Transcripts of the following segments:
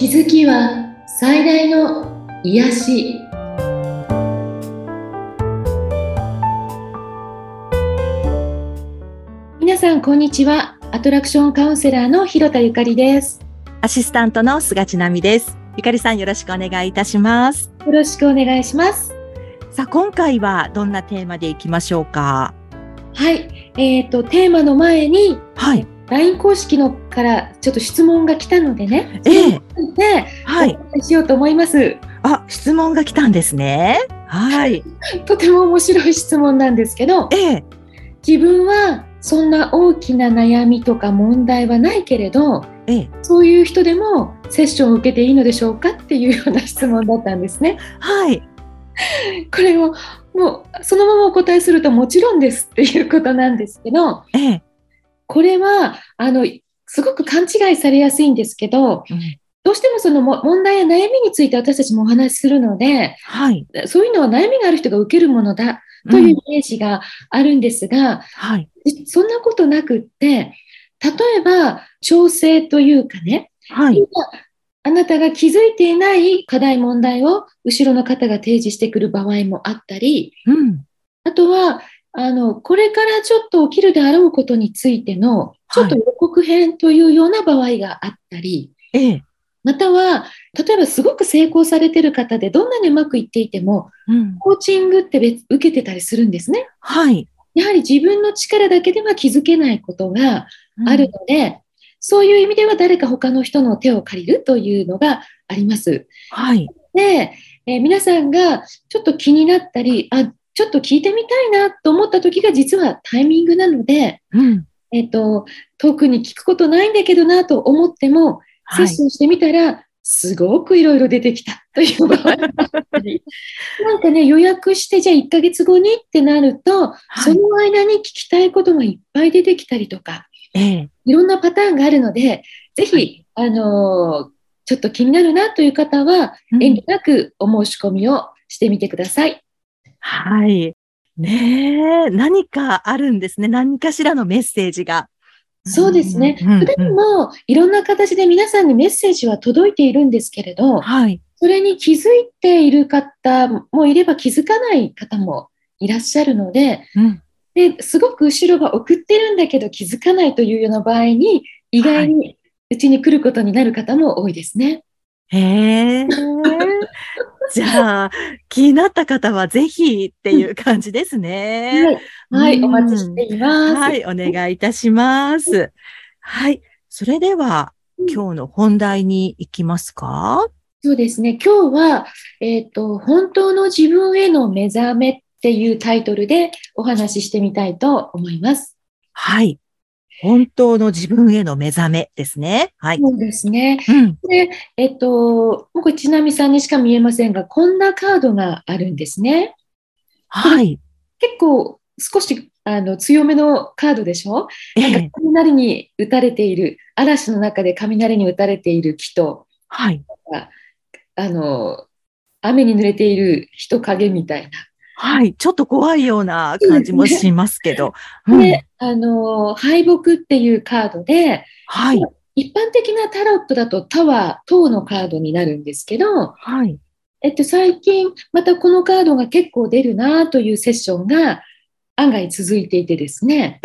気づきは最大の癒し。皆さんこんにちは。アトラクションカウンセラーの広田ゆかりです。アシスタントの菅千奈美です。ゆかりさん、よろしくお願いいたします。よろしくお願いします。さあ、今回はどんなテーマでいきましょうか？はい、テーマの前に、はい、LINE 公式のからちょっと質問が来たのでね、で、はい、お伝えしようと思います。あ、質問が来たんですね。はい。とても面白い質問なんですけど、自分はそんな大きな悩みとか問題はないけれど、そういう人でもセッションを受けていいのでしょうかっていうような質問だったんですね。はい。これをもうそのままお答えするともちろんですっていうことなんですけど、これはすごく勘違いされやすいんですけど、どうしてもその問題や悩みについて私たちもお話しするので、はい、そういうのは悩みがある人が受けるものだというイメージがあるんですが、はい、そんなことなくって、例えば調整というかね、今あなたが気づいていない課題問題を後ろの方が提示してくる場合もあったり、あとはこれからちょっと起きるであろうことについてのちょっと予告編というような場合があったり、または例えばすごく成功されている方でどんなにうまくいっていても、コーチングって受けてたりするんですね。やはり自分の力だけでは気づけないことがあるので、そういう意味では誰か他の人の手を借りるというのがあります。で、皆さんがちょっと気になったり、ちょっと聞いてみたいなと思った時が実はタイミングなので、特に聞くことないんだけどなと思っても、セッションしてみたらすごくいろいろ出てきたという場合だったりなんかね、予約してじゃあ1ヶ月後にってなると、その間に聞きたいことがいっぱい出てきたりとか、いろんなパターンがあるので、ぜひ、ちょっと気になるなという方は、遠慮なくお申し込みをしてみてください。ねえ、何かあるんですね。何かしらのメッセージが。そうですね。普段もいろんな形で皆さんにメッセージは届いているんですけれど、それに気づいている方もいれば気づかない方もいらっしゃるので、すごく後ろが送ってるんだけど気づかないというような場合に、意外にうちに来ることになる方も多いですね。じゃあ気になった方はぜひっていう感じですね。お待ちしています。お願いいたします。それでは、今日の本題に行きますか？そうですね。今日は、本当の自分への目覚めっていうタイトルでお話ししてみたいと思います。本当の自分への目覚めですね。そうですね。で、もうこれちなみさんにしか見えませんが、こんなカードがあるんですね。結構少し強めのカードでしょ？なんか雷に打たれている、嵐の中で雷に打たれている木と、雨に濡れている人影みたいな。ちょっと怖いような感じもしますけど。で、敗北っていうカードで、一般的なタロットだとタワー、塔のカードになるんですけど、最近またこのカードが結構出るなというセッションが案外続いていてですね。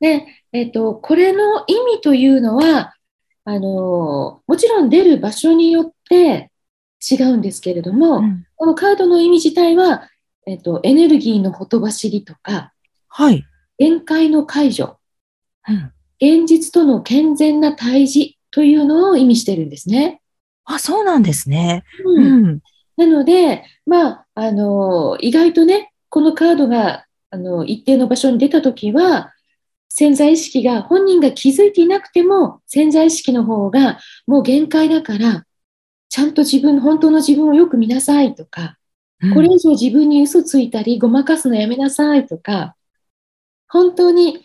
で、これの意味というのは、もちろん出る場所によって違うんですけれども、このカードの意味自体は、エネルギーのほとばしりとか、限界の解除、現実との健全な対峙というのを意味しているんですね。そうなんですね。なので、意外とね、このカードが一定の場所に出たときは、潜在意識が、本人が気づいていなくても、潜在意識の方がもう限界だから、ちゃんと本当の自分をよく見なさいとか、これ以上自分に嘘ついたりごまかすのやめなさいとか、本当に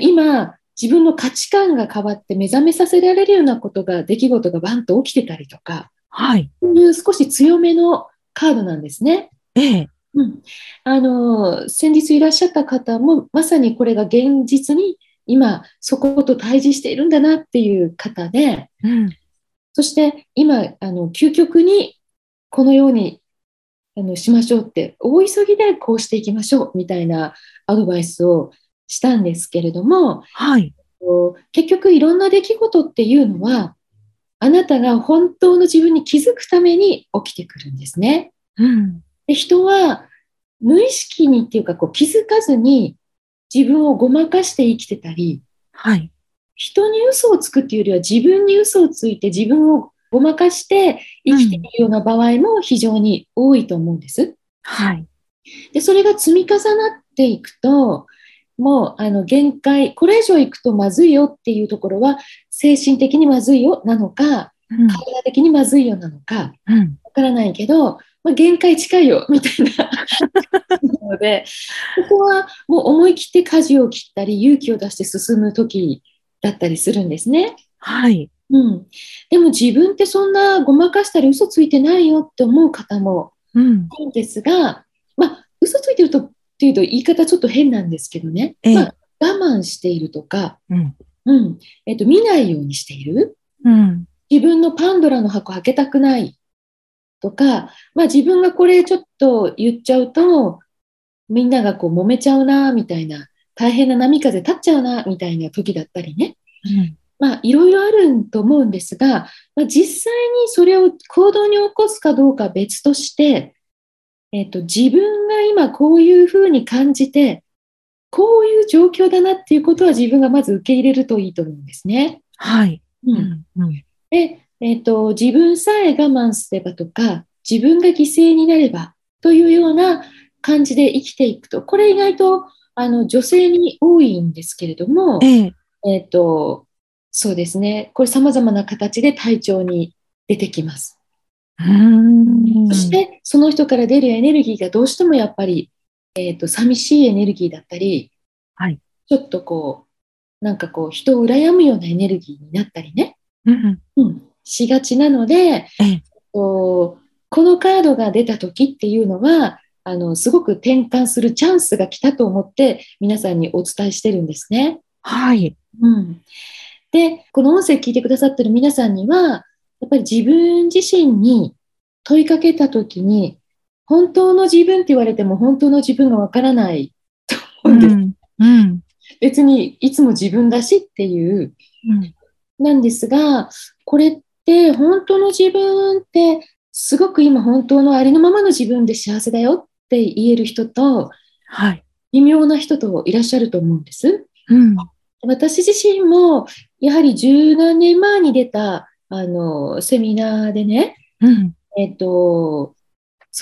今自分の価値観が変わって目覚めさせられるような出来事がバンと起きてたりとか、そういう少し強めのカードなんですね。先日いらっしゃった方もまさにこれが現実に今そこと対峙しているんだなっていう方で、そして今究極にこのようにしましょうって大急ぎでこうしていきましょうみたいなアドバイスをしたんですけれども、はい、結局いろんな出来事っていうのはあなたが本当の自分に気づくために起きてくるんですね、うん、で人は無意識にっていうか気づかずに自分をごまかして生きてたり、はい、人に嘘をつくっていうよりは自分に嘘をついて自分をごまかして生きているような場合も非常に多いと思うんです、はい、でそれが積み重なっていくともう限界、これ以上いくとまずいよっていうところは精神的にまずいよなのか、うん、体的にまずいよなのか、うん、わからないけど、限界近いよみたいなのでここはもう思い切って舵を切ったり勇気を出して進む時だったりするんですね。はい、うん、でも自分ってそんなごまかしたり嘘ついてないよって思う方もいるんですが、うん、嘘ついてるとっていうと言い方ちょっと変なんですけどね、我慢しているとか、見ないようにしている、うん、自分のパンドラの箱開けたくないとか、自分がこれちょっと言っちゃうとみんなが揉めちゃうなみたいな、大変な波風立っちゃうなみたいな時だったりね、うん、いろいろあると思うんですが、実際にそれを行動に起こすかどうかは別として、自分が今こういうふうに感じてこういう状況だなっていうことは自分がまず受け入れるといいと思うんですね。はい、うんうん、で、自分さえ我慢すればとか自分が犠牲になればというような感じで生きていくと、これ意外と女性に多いんですけれども、そうですね、これ様々な形で体調に出てきます。そしてその人から出るエネルギーがどうしてもやっぱり、寂しいエネルギーだったり、はい、ちょっと人を羨むようなエネルギーになったりね、うんうん、しがちなので、このカードが出た時っていうのはすごく転換するチャンスが来たと思って皆さんにお伝えしてるんですね。はい、うん、でこの音声聞いてくださってる皆さんにはやっぱり自分自身に問いかけたときに本当の自分って言われても本当の自分がわからないと思うんです、うんうん、別にいつも自分だしっていう、うん、なんですが、これって本当の自分ってすごく今本当のありのままの自分で幸せだよって言える人と、はい、微妙な人といらっしゃると思うんです、うん、私自身もやはり十何年前に出たセミナーでね、うん、そ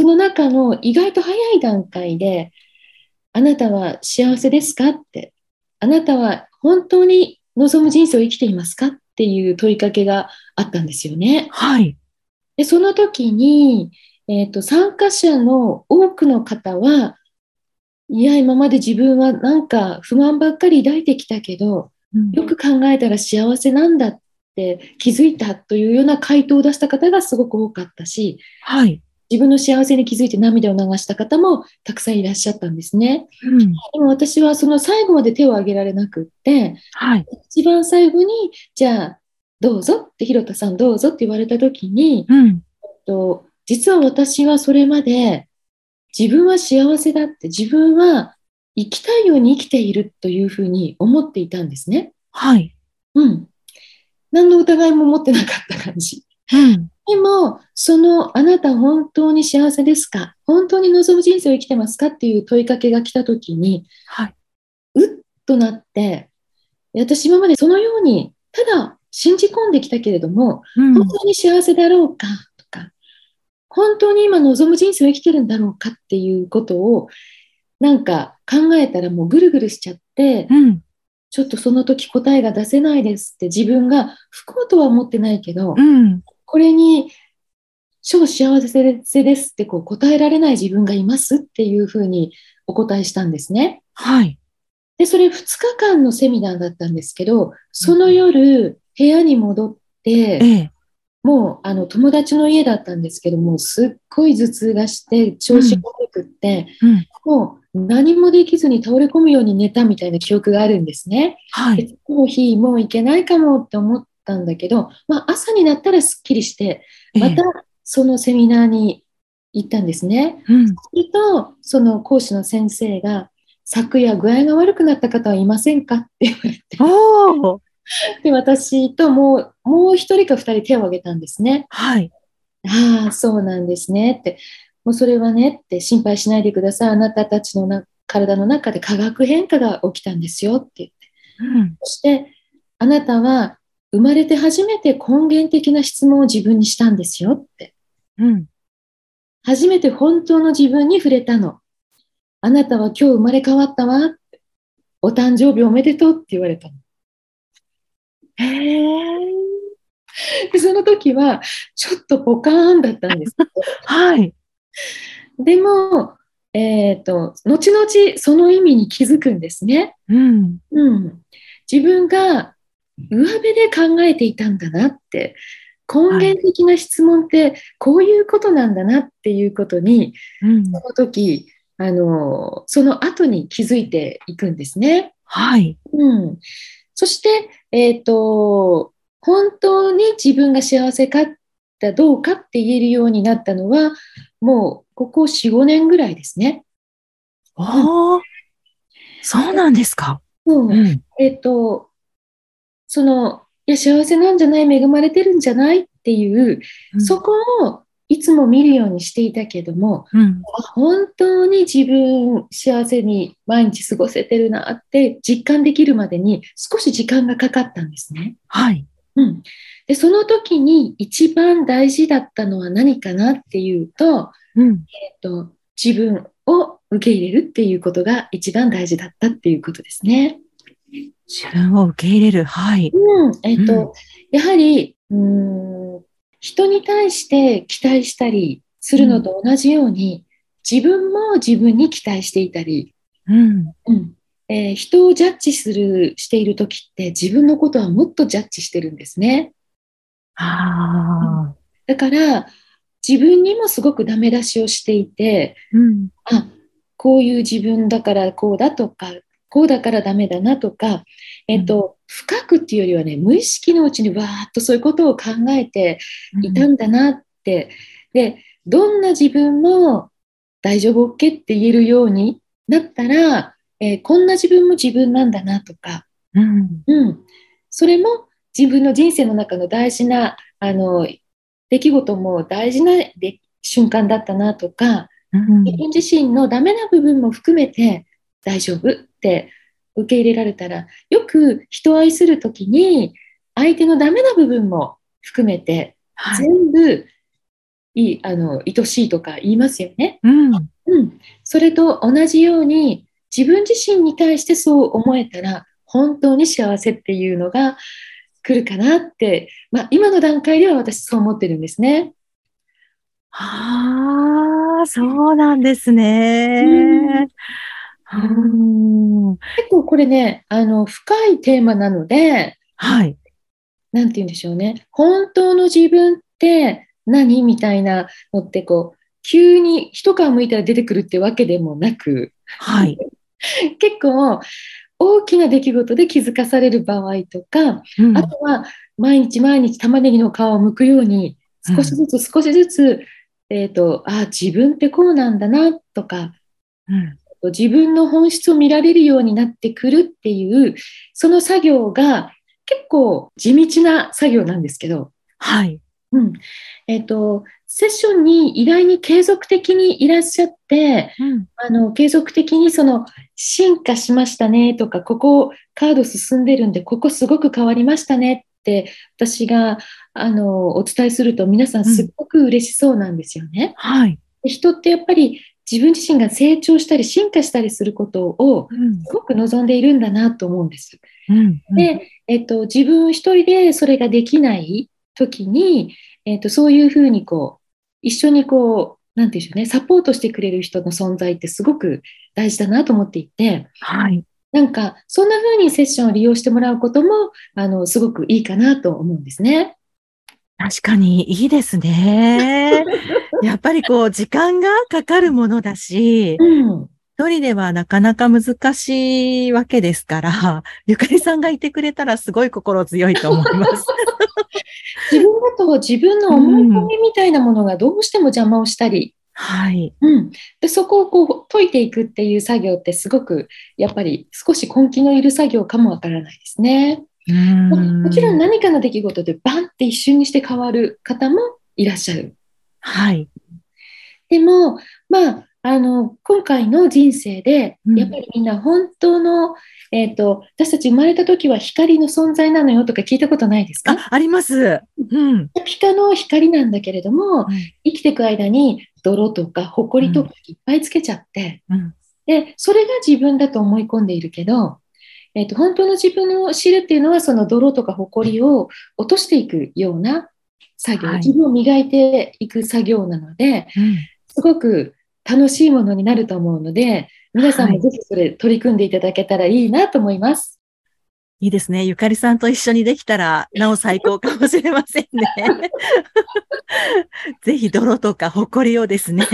の中の意外と早い段階で、あなたは幸せですかって、あなたは本当に望む人生を生きていますかっていう問いかけがあったんですよね。はい。で、その時に、参加者の多くの方は、いや、今まで自分はなんか不満ばっかり抱いてきたけど、うん、よく考えたら幸せなんだって気づいたというような回答を出した方がすごく多かったし、はい、自分の幸せに気づいて涙を流した方もたくさんいらっしゃったんですね、うん、でも私はその最後まで手を挙げられなくって、はい、一番最後にじゃあどうぞって広田さんどうぞって言われた時に、うん、実は私はそれまで自分は幸せだって、自分は生きたいように生きているというふうに思っていたんですね。はい、うん、何の疑いも持ってなかった感じ、うん、でもそのあなた本当に幸せですか、本当に望む人生を生きてますかっていう問いかけが来た時に、はい、うっとなって、私今までそのようにただ信じ込んできたけれども、うん、本当に幸せだろうかとか本当に今望む人生を生きてるんだろうかっていうことを考えたらもうぐるぐるしちゃって、うん、ちょっとその時答えが出せないですって、自分が不幸とは思ってないけど、うん、これに超幸せですって答えられない自分がいますっていうふうにお答えしたんですね。はい。で、それ2日間のセミナーだったんですけど、その夜部屋に戻って、もう友達の家だったんですけど、もうすっごい頭痛がして調子が悪くって、もう何もできずに倒れ込むように寝たみたいな記憶があるんですね。はい、で次の日もう行けないかもって思っったんだけど、まあ、朝になったらすっきりして、またそのセミナーに行ったんですね。すると、その講師の先生が、昨夜具合が悪くなった方はいませんかって言われて、おで私ともう一人か二人手を挙げたんですね。はい。ああ、そうなんですねって。もうそれはねって心配しないでください。あなたたちの体の中で化学変化が起きたんですよって言って。うん、そしてあなたは生まれて初めて根源的な質問を自分にしたんですよって、うん、初めて本当の自分に触れたの。あなたは今日生まれ変わったわって。お誕生日おめでとうって言われたの。でその時はちょっとポカーンだったんですけど、はい、でも、後々その意味に気づくんですね、うんうん、自分が上辺で考えていたんだなって根源的な質問ってこういうことなんだなっていうことに、はい、その時その後に気づいていくんですね、はいうん、そして本当に自分が幸せかどうかって言えるようになったのはもうここ 4,5 年ぐらいですね。ああ、そうなんですか。うんうん、いや幸せなんじゃない、恵まれてるんじゃないっていう、うん、そこをいつも見るようにしていたけども、うん、本当に自分幸せに毎日過ごせてるなって実感できるまでに少し時間がかかったんですね。はい。うん、でその時に一番大事だったのは何かなっていうと、うん自分を受け入れるっていうことが一番大事だったっていうことですね。自分を受け入れる、はい。うん、やはり人に対して期待したりするのと同じように、うん、自分も自分に期待していたり、うんうん人をジャッジしているときって自分のことはもっとジャッジしてるんですね。あ、だから自分にもすごくダメ出しをしていて、うん、あ、こういう自分だからこうだとかこうだからダメだなとか、深くっていうよりはね、無意識のうちにわーっとそういうことを考えていたんだなって、うん、でどんな自分も大丈夫 OK って言えるようになったらこんな自分も自分なんだなとか、うんうん、それも自分の人生の中の大事な出来事も大事な瞬間だったなとか、うん、自分自身のダメな部分も含めて大丈夫って受け入れられたら、よく人を愛するときに相手のダメな部分も含めて、はい、全部愛しいとか言いますよね、うんうん、それと同じように自分自身に対してそう思えたら本当に幸せっていうのが来るかなって、まあ、今の段階では私そう思ってるんですね。ああ、そうなんですね、うん、結構これね深いテーマなので、はい、なんて言うんでしょうね、本当の自分って何みたいなのってこう急に一皮むいたら出てくるってわけでもなく、はい、結構大きな出来事で気づかされる場合とか、うん、あとは毎日毎日玉ねぎの皮を剥くように少しずつ少しずつ、うん、あ、自分ってこうなんだなとか、うん、自分の本質を見られるようになってくるっていうその作業が結構地道な作業なんですけど、はいうんセッションに意外に継続的にいらっしゃって、うん、継続的にその進化しましたねとか、ここカード進んでるんでここすごく変わりましたねって私がお伝えすると皆さんすっごく嬉しそうなんですよね、うんはい、人ってやっぱり自分自身が成長したり進化したりすることをすごく望んでいるんだなと思うんです、うんうん、で、自分一人でそれができない時に、そういうふうにこう一緒にこう、なんていうんでしょうね、サポートしてくれる人の存在ってすごく大事だなと思っていて、はい、なんかそんな風にセッションを利用してもらうこともすごくいいかなと思うんですね。確かにいいですね。やっぱりこう時間がかかるものだし、うん、一人ではなかなか難しいわけですから、ゆかりさんがいてくれたらすごい心強いと思います。自分だと自分の思い込みみたいなものがどうしても邪魔をしたり、はい、でそこをこう解いていくっていう作業ってすごくやっぱり少し根気のいる作業かもわからないですね。もちろん何かの出来事でバンって一瞬にして変わる方もいらっしゃる。はい、でも、まあ、今回の人生でやっぱりみんな本当の、私たち生まれた時は光の存在なのよとか聞いたことないですか？ あります、うん、ピカの光なんだけれども、生きていく間に泥とかほこりとかいっぱいつけちゃって、でそれが自分だと思い込んでいるけど、本当の自分を知るっていうのはその泥とかほこりを落としていくような作業、自分を磨いていく作業なので、すごく楽しいものになると思うので、皆さんもぜひそれ取り組んでいただけたらいいなと思います。いいですね。ゆかりさんと一緒にできたらなお最高かもしれませんね。ぜひ泥とか埃をですね、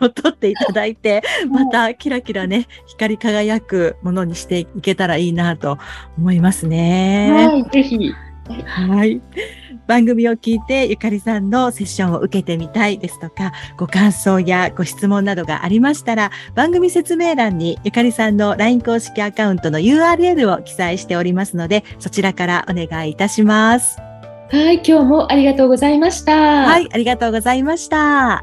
取っていただいて、またキラキラね、光り輝くものにしていけたらいいなと思いますね。はい、ぜひ。はい。番組を聞いてゆかりさんのセッションを受けてみたいですとか、ご感想やご質問などがありましたら、番組説明欄にゆかりさんの LINE 公式アカウントの URL を記載しておりますので、そちらからお願いいたします。はい、今日もありがとうございました。はい、ありがとうございました。